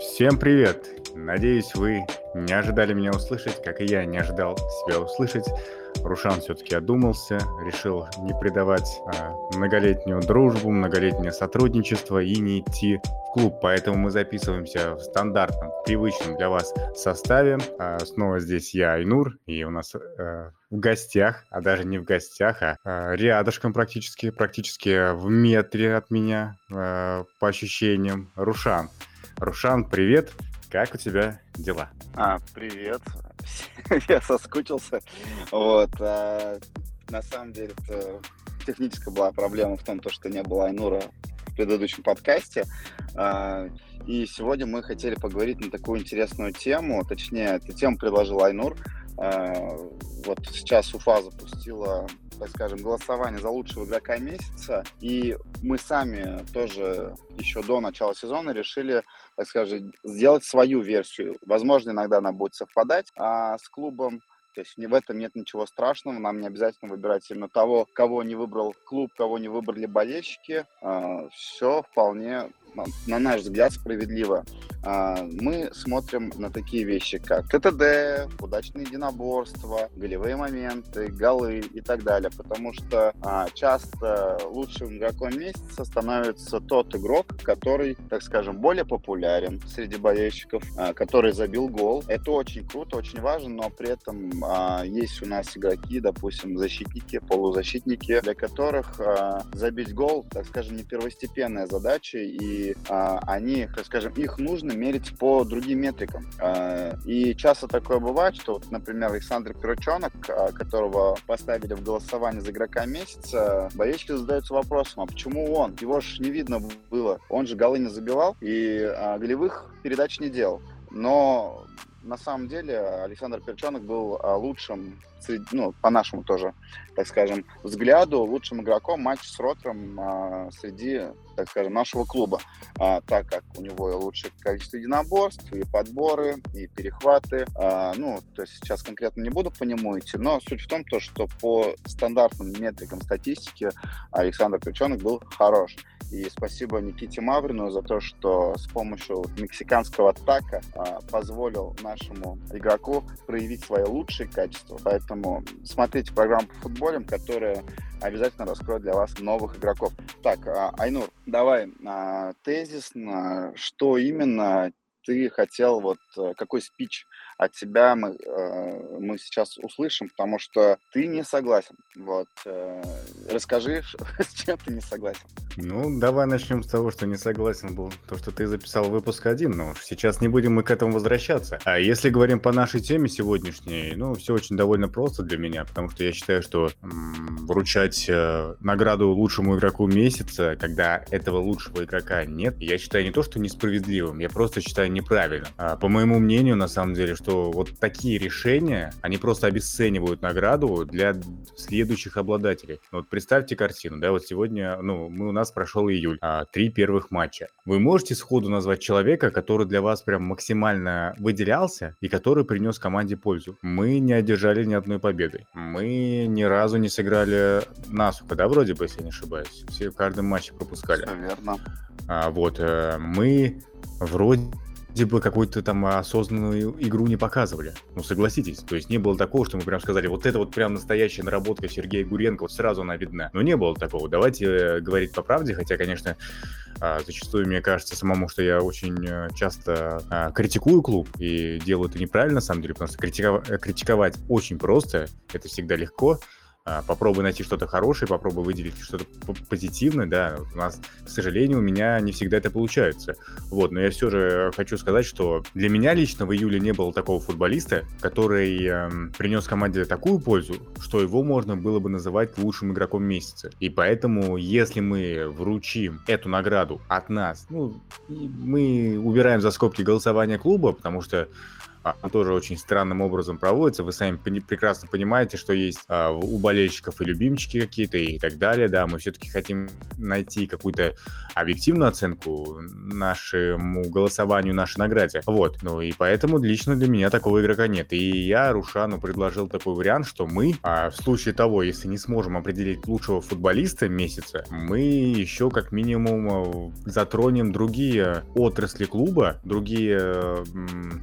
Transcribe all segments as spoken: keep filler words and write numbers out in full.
Всем привет! Надеюсь, вы не ожидали меня услышать, как и я не ожидал себя услышать. Рушан все-таки одумался, решил не предавать а, многолетнюю дружбу, многолетнее сотрудничество и не идти в клуб. Поэтому мы записываемся в стандартном, привычном для вас составе. А, снова здесь я, Айнур, и у нас а, в гостях, а даже не в гостях, а, а рядышком практически, практически в метре от меня, а, по ощущениям, Рушан. Рушан, привет! Как у тебя дела? А, привет. Я соскучился. Вот. А, на самом деле, техническая была проблема в том, что не было Айнура в предыдущем подкасте. А, и сегодня мы хотели поговорить на такую интересную тему. Точнее, эту тему предложил Айнур. А, вот сейчас Уфа запустила, так скажем, голосование за лучшего игрока месяца. И мы сами тоже еще до начала сезона решили, так скажем, сделать свою версию. Возможно, иногда она будет совпадать а с клубом. То есть в этом нет ничего страшного. Нам не обязательно выбирать именно того, кого не выбрал клуб, кого не выбрали болельщики. Все вполне, на наш взгляд, справедливо. Мы смотрим на такие вещи, как ТТД, удачные единоборства, голевые моменты, голы и так далее. Потому что часто лучшим игроком месяца становится тот игрок, который, так скажем, более популярен среди болельщиков, который забил гол. Это очень круто, очень важно, но при этом есть у нас игроки, допустим, защитники, полузащитники, для которых забить гол, так скажем, не первостепенная задача, и они, так скажем, их нужно мерить по другим метрикам. И часто такое бывает, что, например, Александр Пирочонок, которого поставили в голосование за игрока месяца, болельщики задаются вопросом, а почему он? Его же не видно было. Он же голы не забивал и голевых передач не делал. Но на самом деле Александр Перчонок был лучшим, ну, по нашему тоже, так скажем, взгляду, лучшим игроком матча с Ротором а, среди, так скажем, нашего клуба, а, так как у него и лучшее количество единоборств, и подборы, и перехваты. А, ну, то есть сейчас конкретно не буду по нему идти, но суть в том, то, что по стандартным метрикам статистики Александр Перчонок был хорош. И спасибо Никите Маврину за то, что с помощью мексиканского атака а, позволил нашему игроку проявить свои лучшие качества. Поэтому смотрите программу по футболям, которая обязательно раскроет для вас новых игроков. Так, а, Айнур, давай а, тезисно, что именно ты хотел, вот какой спич от тебя мы, э, мы сейчас услышим, потому что ты не согласен. Вот, э, расскажи, с чем ты не согласен. Ну, давай начнем с того, что не согласен был. То, что ты записал выпуск один, но сейчас не будем мы к этому возвращаться. А если говорим по нашей теме сегодняшней, ну, все очень довольно просто для меня, потому что я считаю, что м- вручать э, награду лучшему игроку месяца, когда этого лучшего игрока нет, я считаю не то, что несправедливым, я просто считаю неправильно. А, по моему мнению, на самом деле, что что вот такие решения, они просто обесценивают награду для следующих обладателей. Вот представьте картину, да, вот сегодня, ну, мы, у нас прошел июль, а, три первых матча. Вы можете сходу назвать человека, который для вас прям максимально выделялся и который принес команде пользу? Мы не одержали ни одной победы. Мы ни разу не сыграли насухо, да, вроде бы, если не ошибаюсь. Все в каждом матче пропускали. Все верно. А, вот, а, мы вроде... где бы какую-то там осознанную игру не показывали. Ну, согласитесь. То есть не было такого, что мы прям сказали, вот это вот прям настоящая наработка Сергея Гуренко, вот сразу она видна. Но не было такого. Давайте говорить по правде, хотя, конечно, зачастую мне кажется самому, что я очень часто критикую клуб и делаю это неправильно, на самом деле, потому что критиковать очень просто, это всегда легко. Попробуй найти что-то хорошее, попробуй выделить что-то позитивное, да, у нас, к сожалению, у меня не всегда это получается, вот, но я все же хочу сказать, что для меня лично в июле не было такого футболиста, который эм, принес команде такую пользу, что его можно было бы называть лучшим игроком месяца, и поэтому, если мы вручим эту награду от нас, ну, мы убираем за скобки голосование клуба, потому что тоже очень странным образом проводится. Вы сами прекрасно понимаете, что есть а, у болельщиков и любимчики какие-то и так далее. Да, мы все-таки хотим найти какую-то объективную оценку нашему голосованию, нашей награде. Вот. Ну и поэтому лично для меня такого игрока нет. И я Рушану предложил такой вариант, что мы, а, в случае того, если не сможем определить лучшего футболиста месяца, мы еще как минимум затронем другие отрасли клуба, другие... М-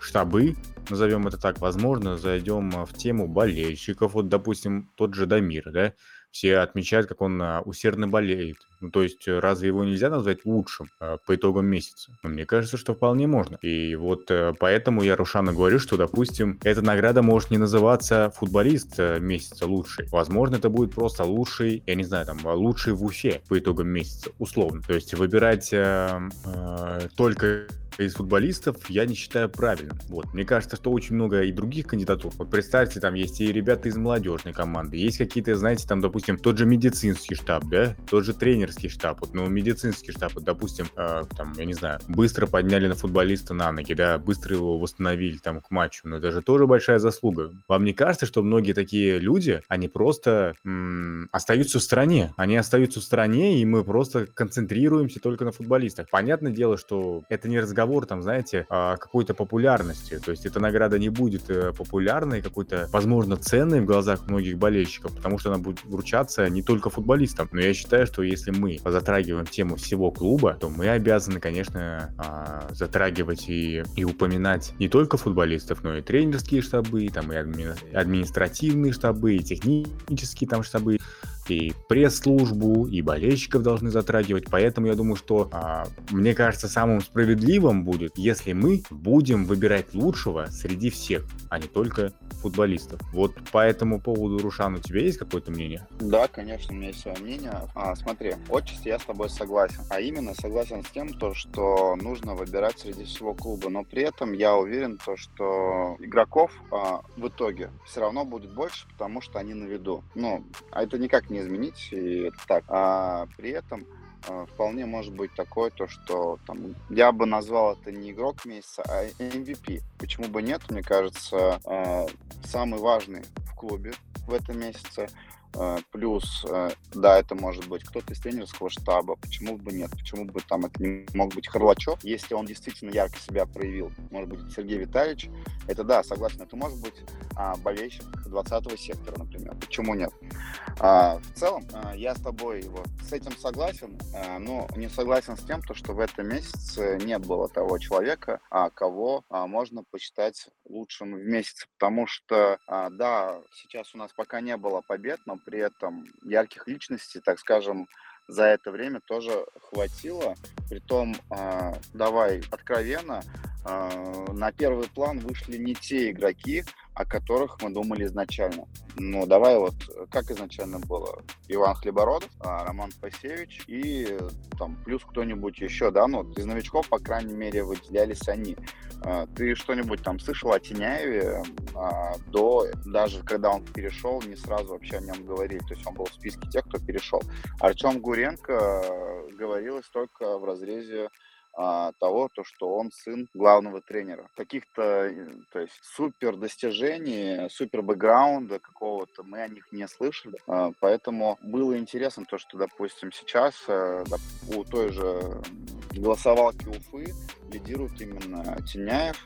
штабы, назовем это так, возможно, зайдем в тему болельщиков. Вот, допустим, тот же Дамир, да, все отмечают, как он усердно болеет. Ну, то есть, разве его нельзя назвать лучшим по итогам месяца? Ну, мне кажется, что вполне можно. И вот поэтому я Рушану говорю, что, допустим, эта награда может не называться футболист месяца лучший. Возможно, это будет просто лучший, я не знаю, там, лучший в Уфе по итогам месяца, условно. То есть, выбирать э, э, только... из футболистов я не считаю правильным. Вот. Мне кажется, что очень много и других кандидатур. Вот представьте, там есть и ребята из молодежной команды, есть какие-то, знаете, там, допустим, тот же медицинский штаб, да, тот же тренерский штаб. Вот, ну, медицинский штаб, вот, допустим, э, там, я не знаю, быстро подняли на футболиста на ноги, да, быстро его восстановили там к матчу. Но это же тоже большая заслуга. Вам не кажется, что многие такие люди, они просто м- остаются в стороне? Они остаются в стороне, и мы просто концентрируемся только на футболистах. Понятное дело, что это не разговор там, знаете, о какой-то популярности. То есть эта награда не будет популярной, какой-то, возможно, ценной в глазах многих болельщиков, потому что она будет вручаться не только футболистам. Но я считаю, что если мы затрагиваем тему всего клуба, то мы обязаны, конечно, затрагивать и, и упоминать не только футболистов, но и тренерские штабы, там, и административные штабы, и технические там штабы, и пресс-службу, и болельщиков должны затрагивать. Поэтому я думаю, что а, мне кажется, самым справедливым будет, если мы будем выбирать лучшего среди всех, а не только футболистов. Вот по этому поводу, Рушан, у тебя есть какое-то мнение? Да, конечно, у меня есть свое мнение. А, смотри, отчасти я с тобой согласен. А именно согласен с тем, то, что нужно выбирать среди всего клуба. Но при этом я уверен, то, что игроков а, в итоге все равно будет больше, потому что они на виду. Ну, а это никак не не изменить, и это так. А при этом а, вполне может быть такое, то, что там, я бы назвал это не игрок месяца, а эм ви пи. Почему бы нет? Мне кажется, а, самый важный в клубе в этом месяце. Плюс, да, это может быть кто-то из тренерского штаба, почему бы нет, почему бы там это не мог быть Харлачёв, если он действительно ярко себя проявил, может быть, Сергей Витальевич, это да, согласен, это может быть а, болельщик двадцатого сектора, например, почему нет. А, в целом, а, я с тобой вот, с этим согласен, а, но не согласен с тем, то, что в этом месяце не было того человека, а, кого а, можно посчитать лучшим в месяце, потому что, а, да, сейчас у нас пока не было побед, но при этом ярких личностей, так скажем, за это время тоже хватило. Притом, э, давай откровенно, э, на первый план вышли не те игроки, о которых мы думали изначально. Ну, давай вот, как изначально было? Иван Хлебородов, Роман Пасевич и там плюс кто-нибудь еще, да? Ну, из новичков, по крайней мере, выделялись они. Ты что-нибудь там слышал о Тиняеве? А, до, даже когда он перешел, не сразу вообще о нем говорили. То есть он был в списке тех, кто перешел. Артем Гуренко говорилось только в разрезе того, то, что он сын главного тренера. Каких-то, то есть, супер достижений, супер бэкграунда какого-то мы о них не слышали. Поэтому было интересно то, что, допустим, сейчас у той же голосовалки Уфы лидирует именно Тиняев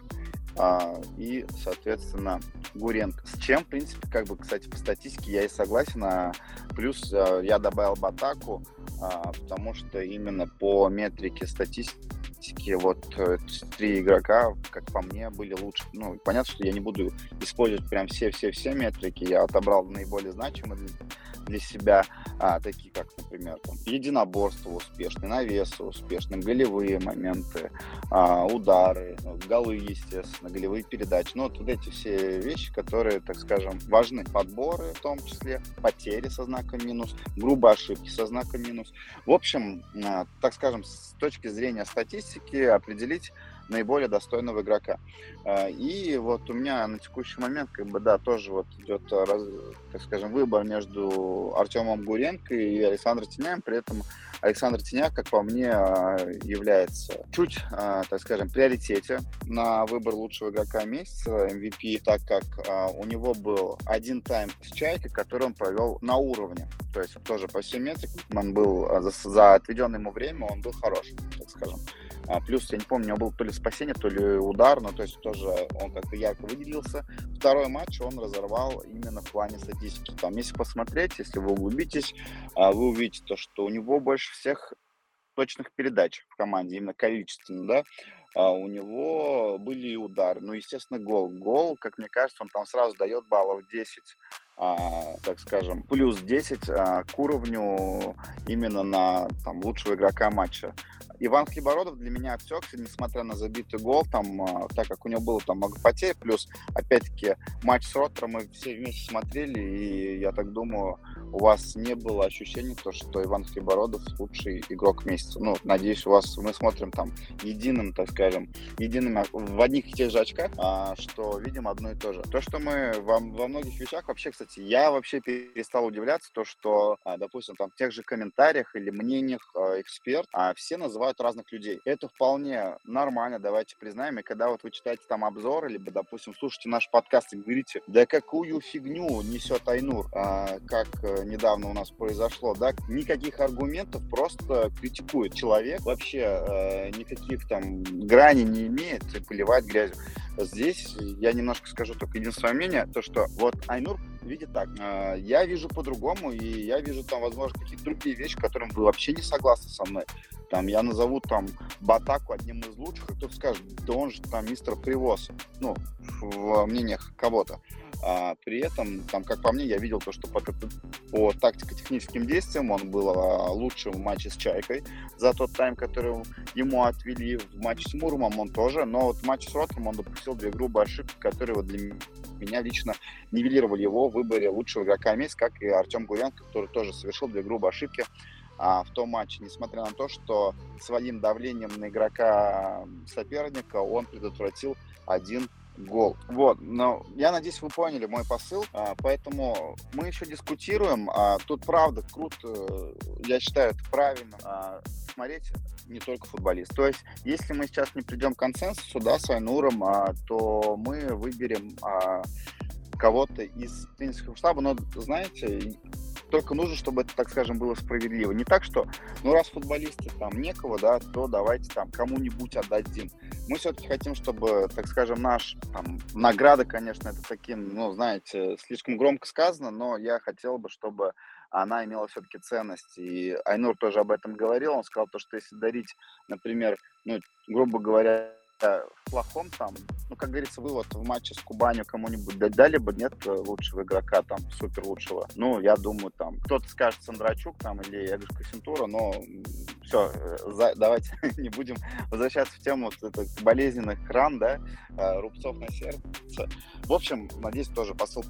и, соответственно, Гуренко. С чем, в принципе, как бы, кстати, по статистике я и согласен. Плюс я добавил Батаку, потому что именно по метрике статистики вот три игрока, как по мне, были лучше. Ну, понятно, что я не буду использовать прям все-все-все метрики. Я отобрал наиболее значимые для, для себя, а, такие как, например, там, единоборство успешные, навесы успешные, голевые моменты, а, удары, голы, естественно, голевые передачи. Ну, вот, вот эти все вещи, которые, так скажем, важны. Подборы в том числе, потери со знаком минус, грубые ошибки со знаком минус. В общем, а, так скажем, с точки зрения статистики, определить наиболее достойного игрока. И вот у меня на текущий момент, как бы, да, тоже вот идет, так скажем, выбор между Артемом Гуренко и Александром Тиняем. При этом Александр Тиняк, как по мне, является чуть, так скажем, в приоритете на выбор лучшего игрока месяца, эм ви пи, так как у него был один тайм с «Чайкой», который он провел на уровне. То есть тоже по всем метрикам он был за, за отведенное ему время, он был хорош, так скажем. Плюс, я не помню, у него был то ли спасение, то ли удар, но то есть тоже он как-то ярко выделился. Второй матч он разорвал именно в плане статистики. Там, если посмотреть, если вы углубитесь, вы увидите то, что у него больше всех точных передач в команде, именно количественно, да. А у него были и удары, ну, естественно, гол. Гол, как мне кажется, он там сразу дает баллов десять. А, так скажем, плюс десять а, к уровню именно на там, лучшего игрока матча. Иван Хлебородов для меня отсекся, несмотря на забитый гол, там, а, так как у него было там много потерь, плюс, опять-таки, матч с Роттером мы все вместе смотрели, и я так думаю, у вас не было ощущения, то, что Иван Хлебородов лучший игрок месяца. Ну, надеюсь, у вас мы смотрим там единым, так скажем, едиными, в одних и тех же очках, а, что видим одно и то же. То, что мы во, во многих вещах вообще, кстати, я вообще перестал удивляться, то, что, допустим, там в тех же комментариях или мнениях эксперт, а все называют разных людей. Это вполне нормально, давайте признаем. И когда вот вы читаете там обзоры, либо, допустим, слушаете наш подкаст и говорите, да какую фигню несет Айнур, а, как недавно у нас произошло, да, никаких аргументов, просто критикует. Человек вообще а, никаких там граней не имеет и поливает грязью. Здесь я немножко скажу только единственное мнение, то, что вот Айнур видит так. Я вижу по-другому, и я вижу там, возможно, какие-то другие вещи, которым вы вообще не согласны со мной. Там, я назову там Батаку одним из лучших, и кто-то скажет, да он же там мистер Привоз, ну, в мнениях кого-то. А при этом, там, как по мне, я видел то, что по, по тактико-техническим действиям он был лучшим в матче с «Чайкой» за тот тайм, который ему отвели. В матче с «Муромом» он тоже, но вот в матче с «Роттером» он допустил две грубые ошибки, которые вот для меня лично нивелировали его в выборе лучшего игрока месяца, как и Артем Гуренко, который тоже совершил две грубые ошибки а, в том матче, несмотря на то, что своим давлением на игрока соперника он предотвратил один гол. Вот, но я надеюсь, вы поняли мой посыл, поэтому мы еще дискутируем. Тут правда круто, я считаю, это правильно смотреть не только футболист. То есть, если мы сейчас не придем к консенсусу, да, с Айнуром, то мы выберем кого-то из тренерского штаба, но, знаете, только нужно, чтобы это, так скажем, было справедливо. Не так, что, ну, раз футболисты там некого, да, то давайте там кому-нибудь отдадим. Мы все-таки хотим, чтобы, так скажем, наш, там, награда, конечно, это таким, ну, знаете, слишком громко сказано, но я хотел бы, чтобы она имела все-таки ценность. И Айнур тоже об этом говорил. Он сказал то, что если дарить, например, ну, грубо говоря, в плохом там, ну, как говорится, вы вот в матче с Кубанью кому-нибудь дали бы, нет лучшего игрока, там, супер лучшего. Ну, я думаю, там, кто-то скажет Сандрачук, там, или Ягушка Косинтура, но все, за... давайте не будем возвращаться в тему вот этих болезненных ран, да, рубцов на сердце. В общем, надеюсь, тоже посыл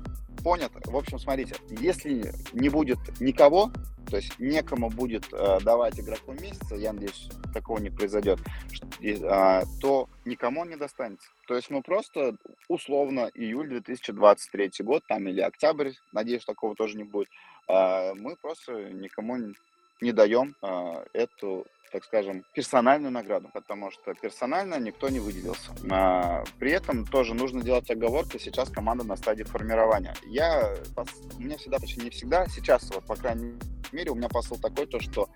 понят. В общем, смотрите, если не будет никого, то есть некому будет э, давать игроку месяца, я надеюсь, такого не произойдет, что, э, то никому он не достанется. То есть мы просто условно июль две тысячи двадцать третий год, там, или октябрь, надеюсь, такого тоже не будет, э, мы просто никому не, не даем э, эту, так скажем, персональную награду, потому что персонально никто не выделился. А, при этом тоже нужно делать оговорки, сейчас команда на стадии формирования. Я, у меня всегда, точнее не всегда, сейчас, вот, по крайней мере, у меня посыл такой, то, что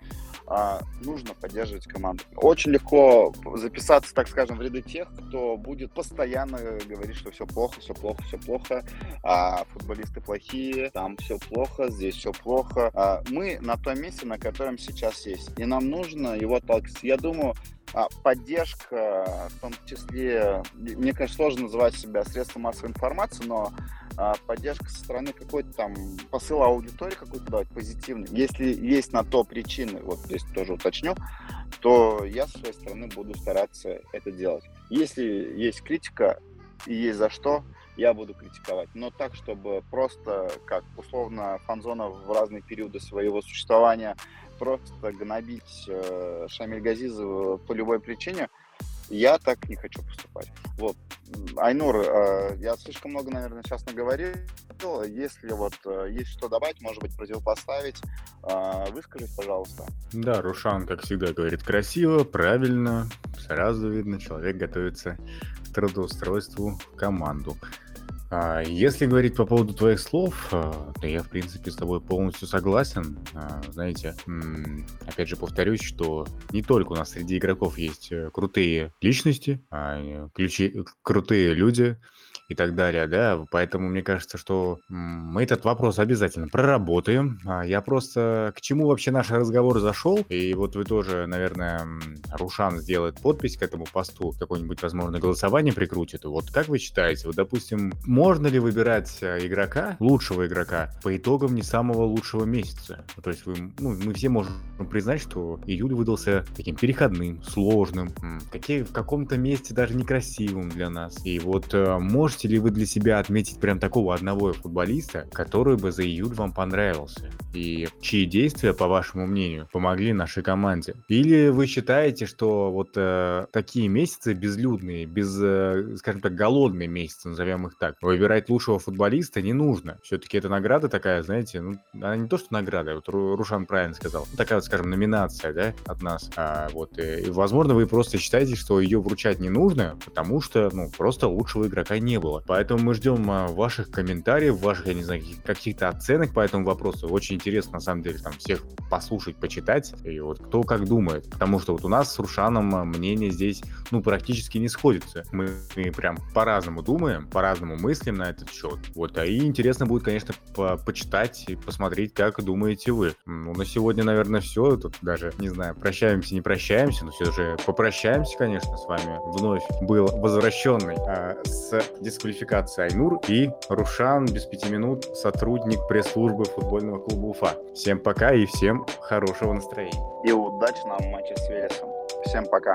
а, нужно поддерживать команду. Очень легко записаться, так скажем, в ряды тех, кто будет постоянно говорить, что все плохо, все плохо, все плохо, а, футболисты плохие, там все плохо, здесь все плохо. А, мы на том месте, на котором сейчас есть, и нам нужно его толкать. Я думаю, поддержка, в том числе, мне, конечно, сложно называть себя средством массовой информации, но поддержка со стороны какой-то там посыл аудитории какой-то давать позитивный. Если есть на то причины, вот здесь тоже уточню, то я со своей стороны буду стараться это делать. Если есть критика и есть за что, я буду критиковать. Но так, чтобы просто, как условно, фан-зона в разные периоды своего существования просто гнобить э, Шамиль Газизова по любой причине, Я так не хочу поступать. Вот. Айнур, я слишком много, наверное, сейчас наговорил. Если вот есть что добавить, может быть, противопоставить, выскажись, пожалуйста. Да, Рушан, как всегда, говорит красиво, правильно. Сразу видно, человек готовится к трудоустройству в команду. Если говорить по поводу твоих слов, то я, в принципе, с тобой полностью согласен. Знаете, опять же повторюсь, что не только у нас среди игроков есть крутые личности, ключи, крутые люди и так далее, да, поэтому мне кажется, что мы этот вопрос обязательно проработаем. Я просто к чему вообще наш разговор зашел, и вот вы тоже, наверное, Рушан сделает подпись к этому посту, какое-нибудь, возможно, голосование прикрутит. Вот как вы считаете, вот, допустим, можно ли выбирать игрока, лучшего игрока, по итогам не самого лучшего месяца? То есть вы, ну, мы все можем признать, что июль выдался таким переходным, сложным, в каком-то месте даже некрасивым для нас, и вот можно можете ли вы для себя отметить прям такого одного футболиста, который бы за июль вам понравился? И чьи действия, по вашему мнению, помогли нашей команде? Или вы считаете, что вот э, такие месяцы безлюдные, без, э, скажем так, голодные месяцы, назовем их так, выбирать лучшего футболиста не нужно? Все-таки это награда такая, знаете, ну, она не то, что награда, вот Рушан правильно сказал, ну, такая, вот, скажем, номинация, да, от нас. А, вот, и, возможно, вы просто считаете, что ее вручать не нужно, потому что, ну, просто лучшего игрока не было. Поэтому мы ждем ваших комментариев, ваших, я не знаю, каких-то оценок по этому вопросу. Очень интересно, на самом деле, там всех послушать, почитать, и вот кто как думает. Потому что вот у нас с Рушаном мнение здесь, ну, практически не сходится. Мы прям по-разному думаем, по-разному мыслим на этот счет. Вот, а и интересно будет, конечно, по- почитать и посмотреть, как думаете вы. Ну, на сегодня, наверное, все. Тут даже, не знаю, прощаемся, не прощаемся, но все же попрощаемся, конечно, с вами. Вновь был возвращенный э, с дисквалификации Айнур и Рушан, без пяти минут, сотрудник пресс-службы футбольного клуба Уфа. Всем пока и всем хорошего настроения. И удачи нам в матче с Велесом. Всем пока.